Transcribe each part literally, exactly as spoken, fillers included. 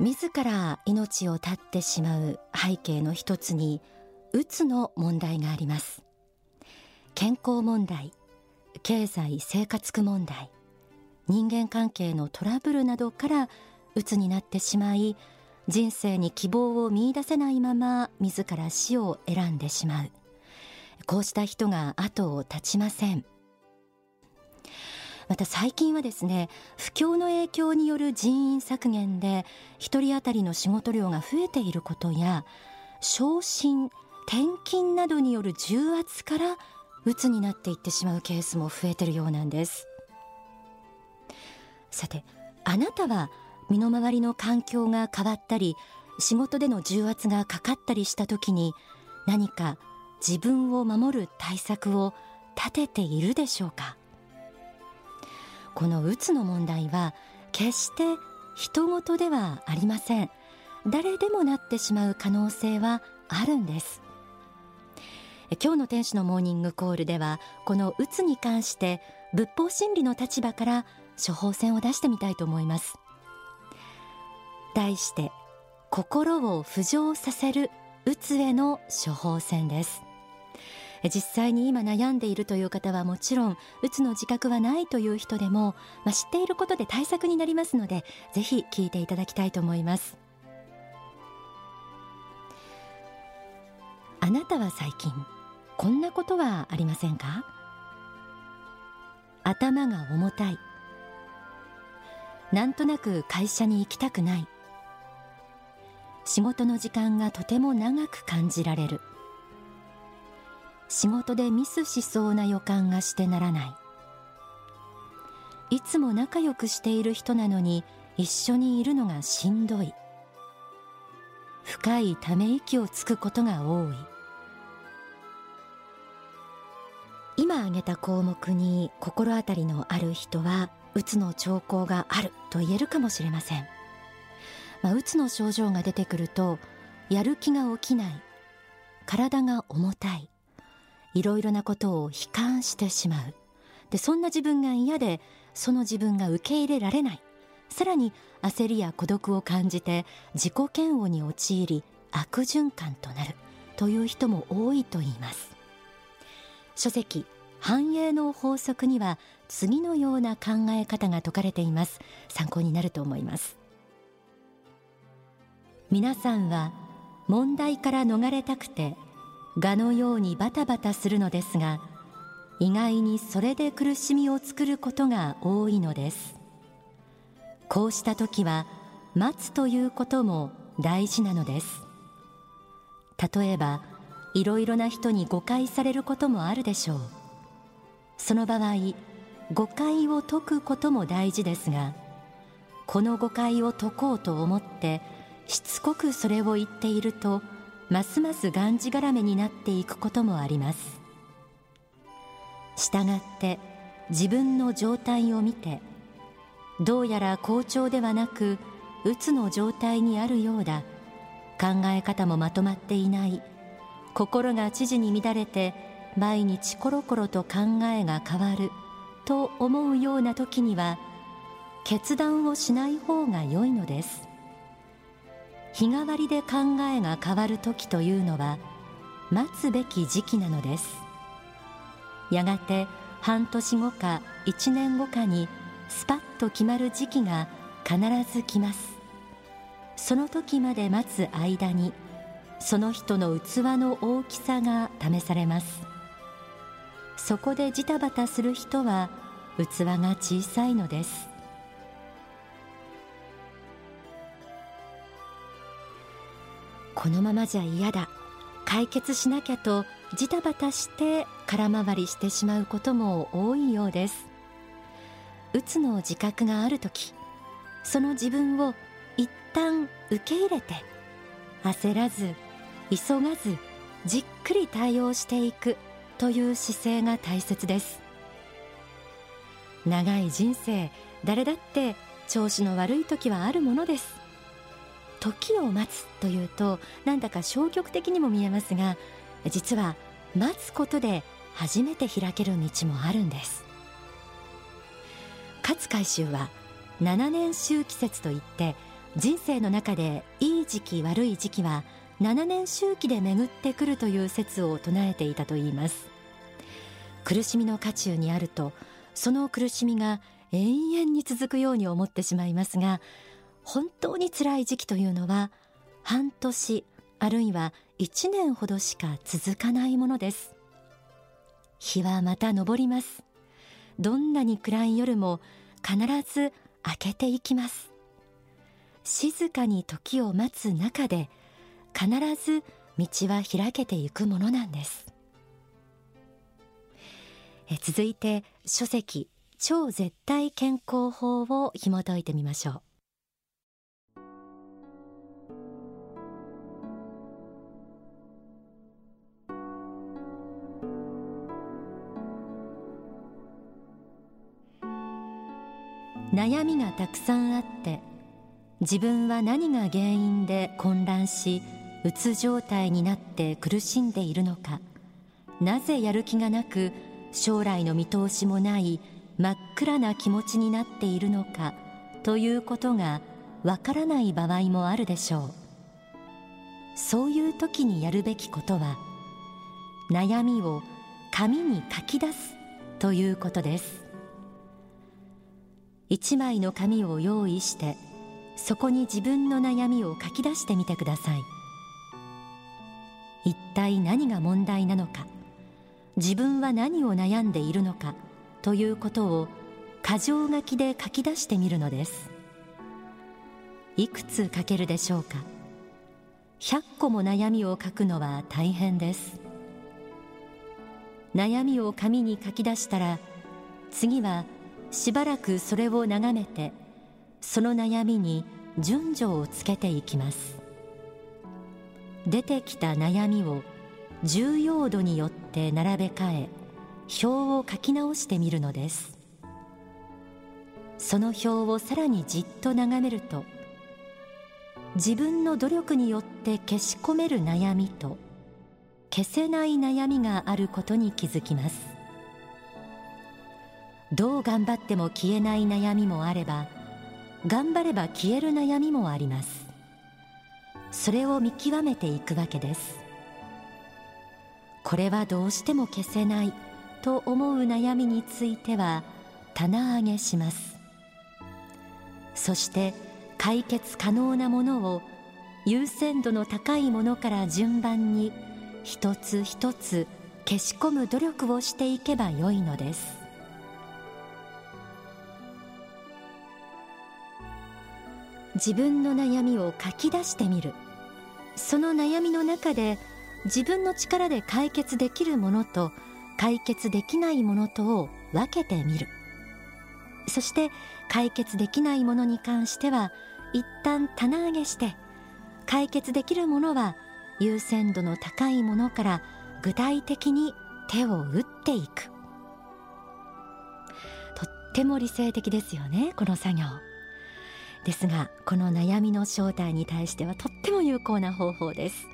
自ら命を絶ってしまう背景の一つに、うつの問題があります。健康問題、経済生活苦問題、人間関係のトラブルなどからうつになってしまい、人生に希望を見出せないまま自ら死を選んでしまう。こうした人が後を絶ちません。また最近はですね、不況の影響による人員削減で一人当たりの仕事量が増えていることや、昇進転勤などによる重圧から鬱になっていってしまうケースも増えているようなんです。さて、あなたは身の回りの環境が変わったり、仕事での重圧がかかったりした時に、何か自分を守る対策を立てているでしょうか。このうつの問題は決して人事ではありません。誰でもなってしまう可能性はあるんです。今日の天使のモーニングコールでは、このうつに関して仏法真理の立場から処方箋を出してみたいと思います。題して、心を浮上させるうつへの処方箋です。実際に今悩んでいるという方はもちろん、うつの自覚はないという人でも、まあ、知っていることで対策になりますので、ぜひ聞いていただきたいと思います。あなたは最近こんなことはありませんか？頭が重たい、なんとなく会社に行きたくない、仕事の時間がとても長く感じられる、仕事でミスしそうな予感がしてならない、いつも仲良くしている人なのに一緒にいるのがしんどい、深いため息をつくことが多い。今挙げた項目に心当たりのある人は、うつの兆候があると言えるかもしれません。まあ、うつの症状が出てくると、やる気が起きない、体が重たい、いろいろなことを悲観してしまう。で、そんな自分が嫌で、その自分が受け入れられない、さらに焦りや孤独を感じて自己嫌悪に陥り、悪循環となるという人も多いといいます。書籍繁栄の法則には次のような考え方が説かれています。参考になると思います。皆さんは問題から逃れたくて蛾のようにバタバタするのですが、意外にそれで苦しみを作ることが多いのです。こうした時は待つということも大事なのです。例えば、いろいろな人に誤解されることもあるでしょう。その場合、誤解を解くことも大事ですが、この誤解を解こうと思ってしつこくそれを言っていると、ますますがんじがらめになっていくこともあります。したがって自分の状態を見て、どうやら好調ではなく、うつの状態にあるようだ、考え方もまとまっていない、心が知事に乱れて毎日コロコロと考えが変わると思うような時には、決断をしない方が良いのです。日替わりで考えが変わる時というのは待つべき時期なのです。やがて半年後かいちねんごかにスパッと決まる時期が必ず来ます。その時まで待つ間に、その人の器の大きさが試されます。そこでジタバタする人は器が小さいのです。このままじゃ嫌だ、解決しなきゃとジタバタして空回りしてしまうことも多いようです。うつの自覚があるとき、その自分を一旦受け入れて、焦らず急がずじっくり対応していくという姿勢が大切です。長い人生、誰だって調子の悪い時はあるものです。時を待つというと、なんだか消極的にも見えますが、実は待つことで初めて開ける道もあるんです。勝海舟はななねん周期説といって、人生の中でいい時期悪い時期はななねん周期で巡ってくるという説を唱えていたといいます。苦しみの渦中にあると、その苦しみが延々に続くように思ってしまいますが、本当に辛い時期というのは半年あるいはいちねんほどしか続かないものです。日はまた昇ります。どんなに暗い夜も必ず明けていきます。静かに時を待つ中で必ず道は開けていくものなんです。え続いて書籍超絶対健康法を紐解いてみましょう。悩みがたくさんあって、自分は何が原因で混乱し、うつ状態になって苦しんでいるのか、なぜやる気がなく将来の見通しもない真っ暗な気持ちになっているのかということがわからない場合もあるでしょう。そういう時にやるべきことは、悩みを紙に書き出すということです。一枚の紙を用意して、そこに自分の悩みを書き出してみてください。一体何が問題なのか、自分は何を悩んでいるのかということを箇条書きで書き出してみるのです。いくつ書けるでしょうか。ひゃっこも悩みを書くのは大変です。悩みを紙に書き出したら、次はしばらくそれを眺めて、その悩みに順序をつけていきます。出てきた悩みを重要度によって並べ替え、表を書き直してみるのです。その表をさらにじっと眺めると、自分の努力によって消し込める悩みと消せない悩みがあることに気づきます。どう頑張っても消えない悩みもあれば、頑張れば消える悩みもあります。それを見極めていくわけです。これはどうしても消せないと思う悩みについては棚上げします。そして解決可能なものを優先度の高いものから順番に一つ一つ消し込む努力をしていけばよいのです。自分の悩みを書き出してみる。その悩みの中で自分の力で解決できるものと解決できないものとを分けてみる。そして解決できないものに関しては一旦棚上げして、解決できるものは優先度の高いものから具体的に手を打っていく。とっても理性的ですよね、この作業ですが、この悩みの正体に対してはとっても有効な方法です。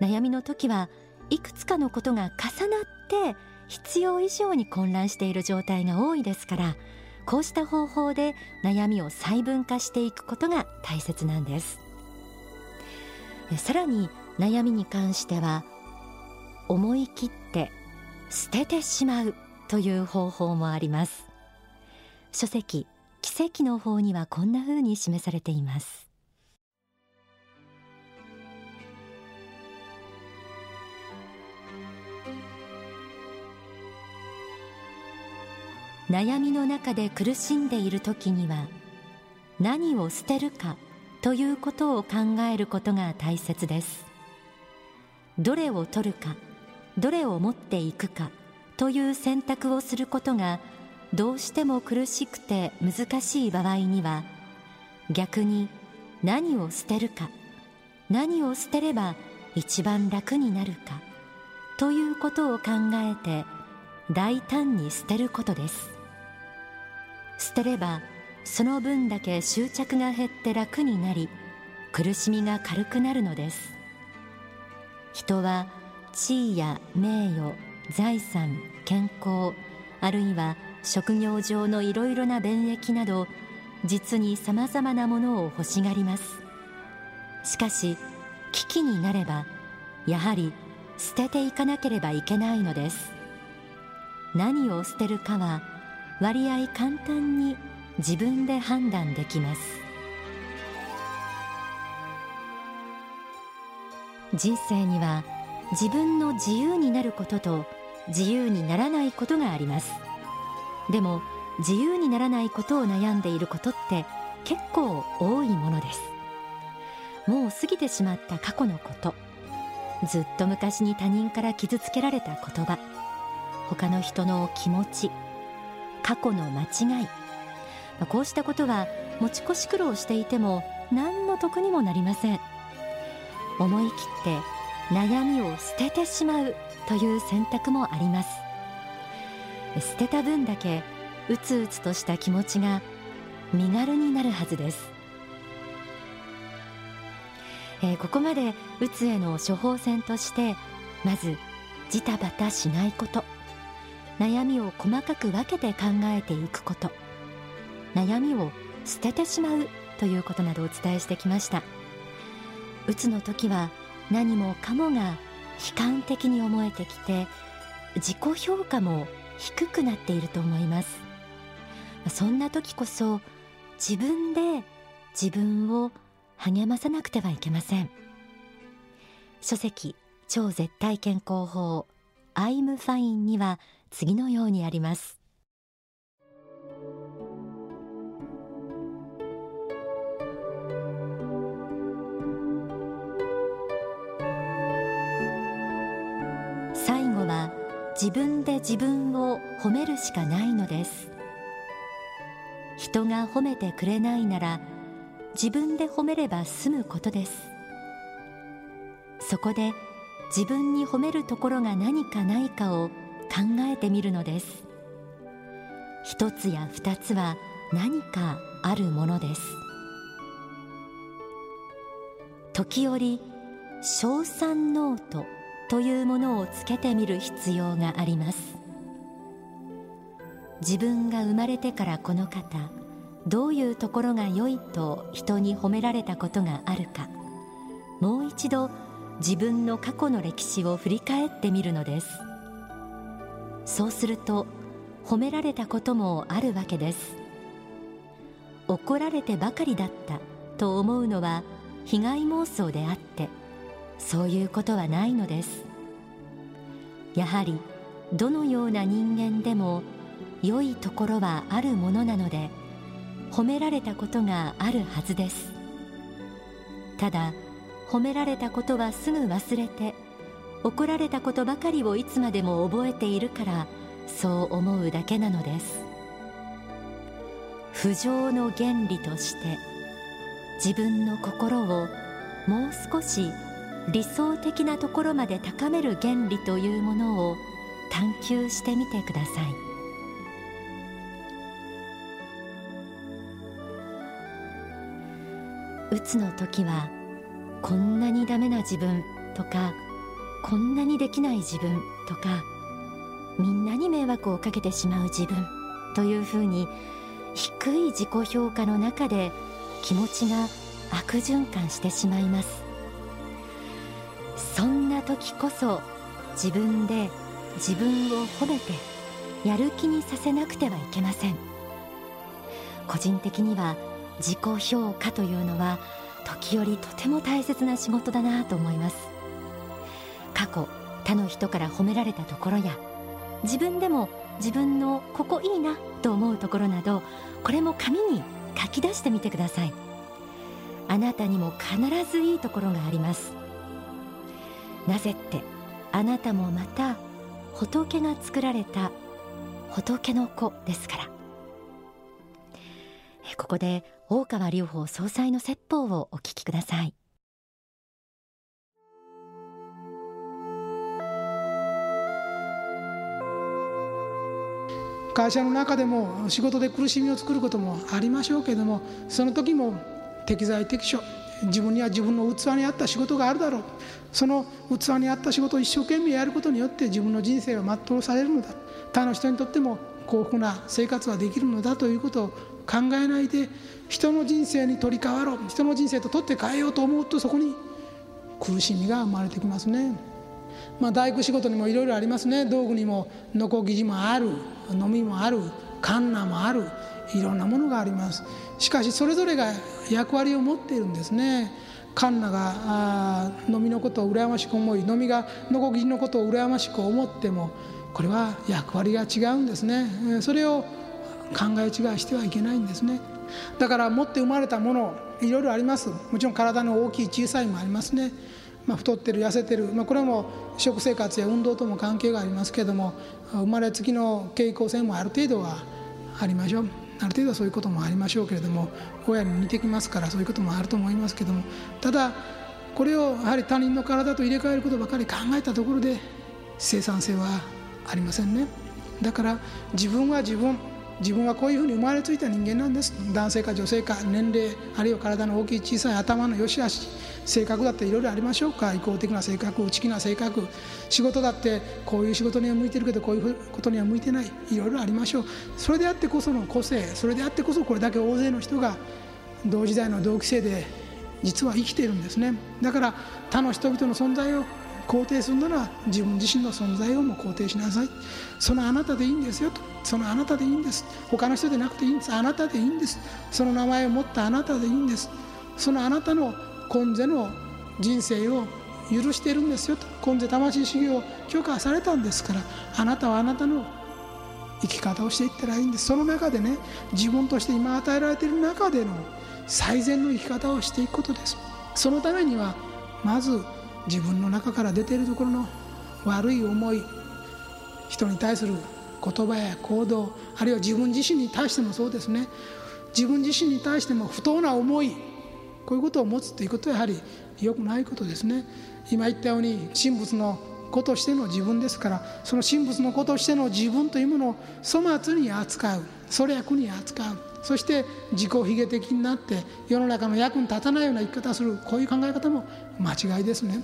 悩みの時はいくつかのことが重なって、必要以上に混乱している状態が多いですから、こうした方法で悩みを細分化していくことが大切なんです。さらに悩みに関しては、思い切って捨ててしまうという方法もあります。書籍奇跡の法にはこんな風に示されています。悩みの中で苦しんでいる時には、何を捨てるかということを考えることが大切です。どれを取るか、どれを持っていくかという選択をすることが、どうしても苦しくて難しい場合には、逆に何を捨てるか、何を捨てれば一番楽になるかということを考えて、大胆に捨てることです。捨てればその分だけ執着が減って楽になり、苦しみが軽くなるのです。人は地位や名誉、財産、健康、あるいは職業上のいろいろな便益など、実にさまざまなものを欲しがります。しかし危機になればやはり捨てていかなければいけないのです。何を捨てるかは割合簡単に自分で判断できます。人生には自分の自由になることと自由にならないことがあります。でも自由にならないことを悩んでいることって結構多いものです。もう過ぎてしまった過去のこと、ずっと昔に他人から傷つけられた言葉、他の人の気持ち、過去の間違い、こうしたことは持ち越し苦労していても何の得にもなりません。思い切って悩みを捨ててしまうという選択もあります。捨てた分だけうつうつとした気持ちが身軽になるはずです。えー、ここまでうつへの処方箋として、まずジタバタしないこと、悩みを細かく分けて考えていくこと、悩みを捨ててしまうということなどをお伝えしてきました。うつの時は何もかもが悲観的に思えてきて、自己評価も低くなっていると思います。そんな時こそ自分で自分を励まさなくてはいけません。書籍超絶対健康法 I'm Fine には次のようにあります。最後は自分で自分を褒めるしかないのです。人が褒めてくれないなら自分で褒めれば済むことです。そこで自分に褒めるところが何かないかを考えてみるのです。一つや二つは何かあるものです。時折賞賛ノートというものをつけてみる必要があります。自分が生まれてからこの方、どういうところが良いと人に褒められたことがあるか、もう一度自分の過去の歴史を振り返ってみるのです。そうすると褒められたこともあるわけです。怒られてばかりだったと思うのは被害妄想であって、そういうことはないのです。やはりどのような人間でも良いところはあるものなので、褒められたことがあるはずです。ただ褒められたことはすぐ忘れて、怒られたことばかりをいつまでも覚えているから、そう思うだけなのです。浮上の原理として、自分の心をもう少し理想的なところまで高める原理というものを探求してみてください。うつの時はこんなにダメな自分とか、こんなにできない自分とか、みんなに迷惑をかけてしまう自分というふうに低い自己評価の中で気持ちが悪循環してしまいます。そんな時こそ自分で自分を褒めてやる気にさせなくてはいけません。個人的には自己評価というのは時折とても大切な仕事だなと思います。過去他の人から褒められたところや、自分でも自分のここいいなと思うところなど、これも紙に書き出してみてください。あなたにも必ずいいところがあります。なぜって、あなたもまた仏が作られた仏の子ですから。ここで大川隆法総裁の説法をお聞きください。会社の中でも仕事で苦しみを作ることもありましょうけれども、その時も適材適所、自分には自分の器に合った仕事があるだろう、その器に合った仕事を一生懸命やることによって自分の人生は全うされるのだ、他の人にとっても幸福な生活はできるのだということを考えないで、人の人生に取り替わろう、人の人生と取って変えようと思うと、そこに苦しみが生まれてきますね。まあ、大工仕事にもいろいろありますね。道具にものこぎりもある、のみもある、かんなもある、いろんなものがあります。しかしそれぞれが役割を持っているんですね。かんながのみのことを羨ましく思い、のみがのこぎりのことを羨ましく思っても、これは役割が違うんですね。それを考え違いしてはいけないんですね。だから持って生まれたものいろいろあります。もちろん体の大きい小さいもありますね。まあ、太ってる痩せてる、まあ、これも食生活や運動とも関係がありますけれども、生まれつきの傾向性もある程度はありましょう。ある程度はそういうこともありましょうけれども、親に似てきますからそういうこともあると思いますけれども、ただこれをやはり他人の体と入れ替えることばかり考えたところで生産性はありませんね。だから自分は自分自分はこういうふうに生まれついた人間なんです。男性か女性か、年齢あるいは体の大きい小さい、頭の良し悪し、性格だっていろいろありましょうか。意向的な性格、内気な性格、仕事だってこういう仕事には向いてるけどこういうことには向いてない、いろいろありましょう。それであってこその個性、それであってこそこれだけ大勢の人が同時代の同期生で実は生きているんですね。だから他の人々の存在を肯定するなら自分自身の存在をも肯定しなさい。そのあなたでいいんですよと、そのあなたでいいんです、他の人でなくていいんです、あなたでいいんです、その名前を持ったあなたでいいんです、そのあなたの今世の人生を許しているんですよと、今世魂修行を許可されたんですから、あなたはあなたの生き方をしていったらいいんです。その中でね、自分として今与えられている中での最善の生き方をしていくことです。そのためにはまず自分の中から出ているところの悪い思い、人に対する言葉や行動、あるいは自分自身に対してもそうですね。自分自身に対しても不当な思い、こういうことを持つということはやはり良くないことですね。今言ったように神仏の子としての自分ですから、その神仏の子としての自分というものを粗末に扱う、それ役に扱う、そして自己卑下的になって世の中の役に立たないような生き方をする、こういう考え方も間違いですね。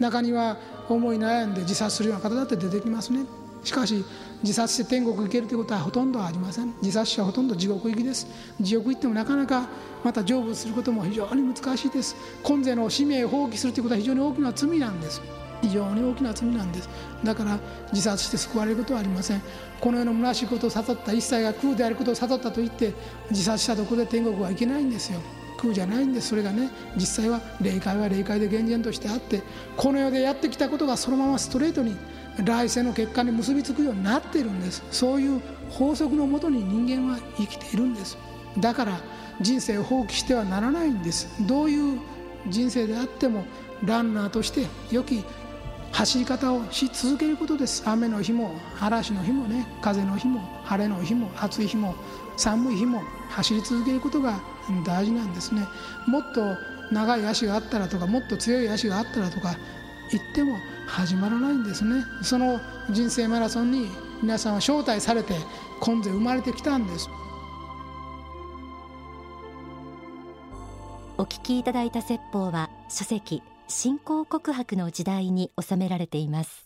中には思い悩んで自殺するような方だって出てきますね。しかし自殺して天国行けるということはほとんどありません。自殺者はほとんど地獄行きです。地獄行ってもなかなかまた成仏することも非常に難しいです。今世の使命を放棄するということは非常に大きな罪なんです。非常に大きな罪なんです。だから自殺して救われることはありません。この世の虚しいことを悟った、一切が空であることを悟ったといって自殺したところで天国はいけないんですよ。空じゃないんです。それがね、実際は霊界は霊界で厳然としてあって、この世でやってきたことがそのままストレートに来世の結果に結びつくようになっているんです。そういう法則のもとに人間は生きているんです。だから人生を放棄してはならないんです。どういう人生であってもランナーとして良き走り方をし続けることです。雨の日も嵐の日もね、風の日も晴れの日も暑い日も寒い日も走り続けることが大事なんですね。もっと長い足があったらとか、もっと強い足があったらとか言っても始まらないんですね。その人生マラソンに皆さんは招待されて今世生まれてきたんです。お聞きいただいた説法は書籍信仰告白の時代に収められています。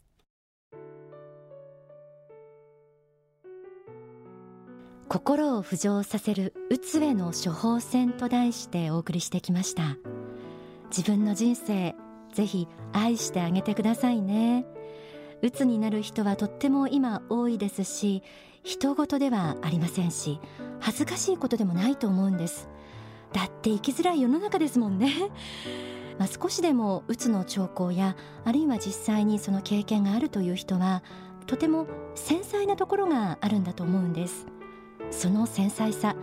心を浮上させるうつへの処方箋と題してお送りしてきました。自分の人生ぜひ愛してあげてくださいね。うつになる人はとっても今多いですし、人事ではありませんし、恥ずかしいことでもないと思うんです。だって生きづらい世の中ですもんね。まあ、少しでもうつの兆候や、あるいは実際にその経験があるという人はとても繊細なところがあるんだと思うんです。その繊細さ、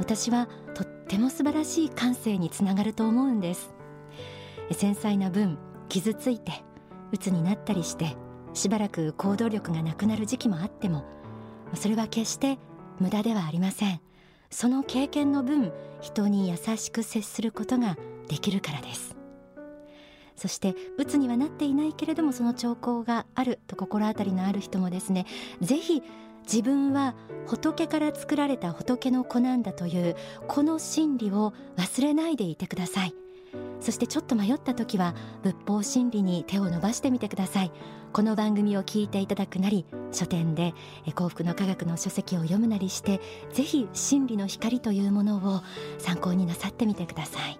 私はとっても素晴らしい感性につながると思うんです。繊細な分傷ついてうつになったりして、しばらく行動力がなくなる時期もあっても、それは決して無駄ではありません。その経験の分人に優しく接することができるからです。そしてうつにはなっていないけれどもその兆候があると心当たりのある人もですね、ぜひ自分は仏から作られた仏の子なんだというこの真理を忘れないでいてください。そしてちょっと迷った時は仏法真理に手を伸ばしてみてください。この番組を聞いていただくなり、書店で幸福の科学の書籍を読むなりして、ぜひ真理の光というものを参考になさってみてください。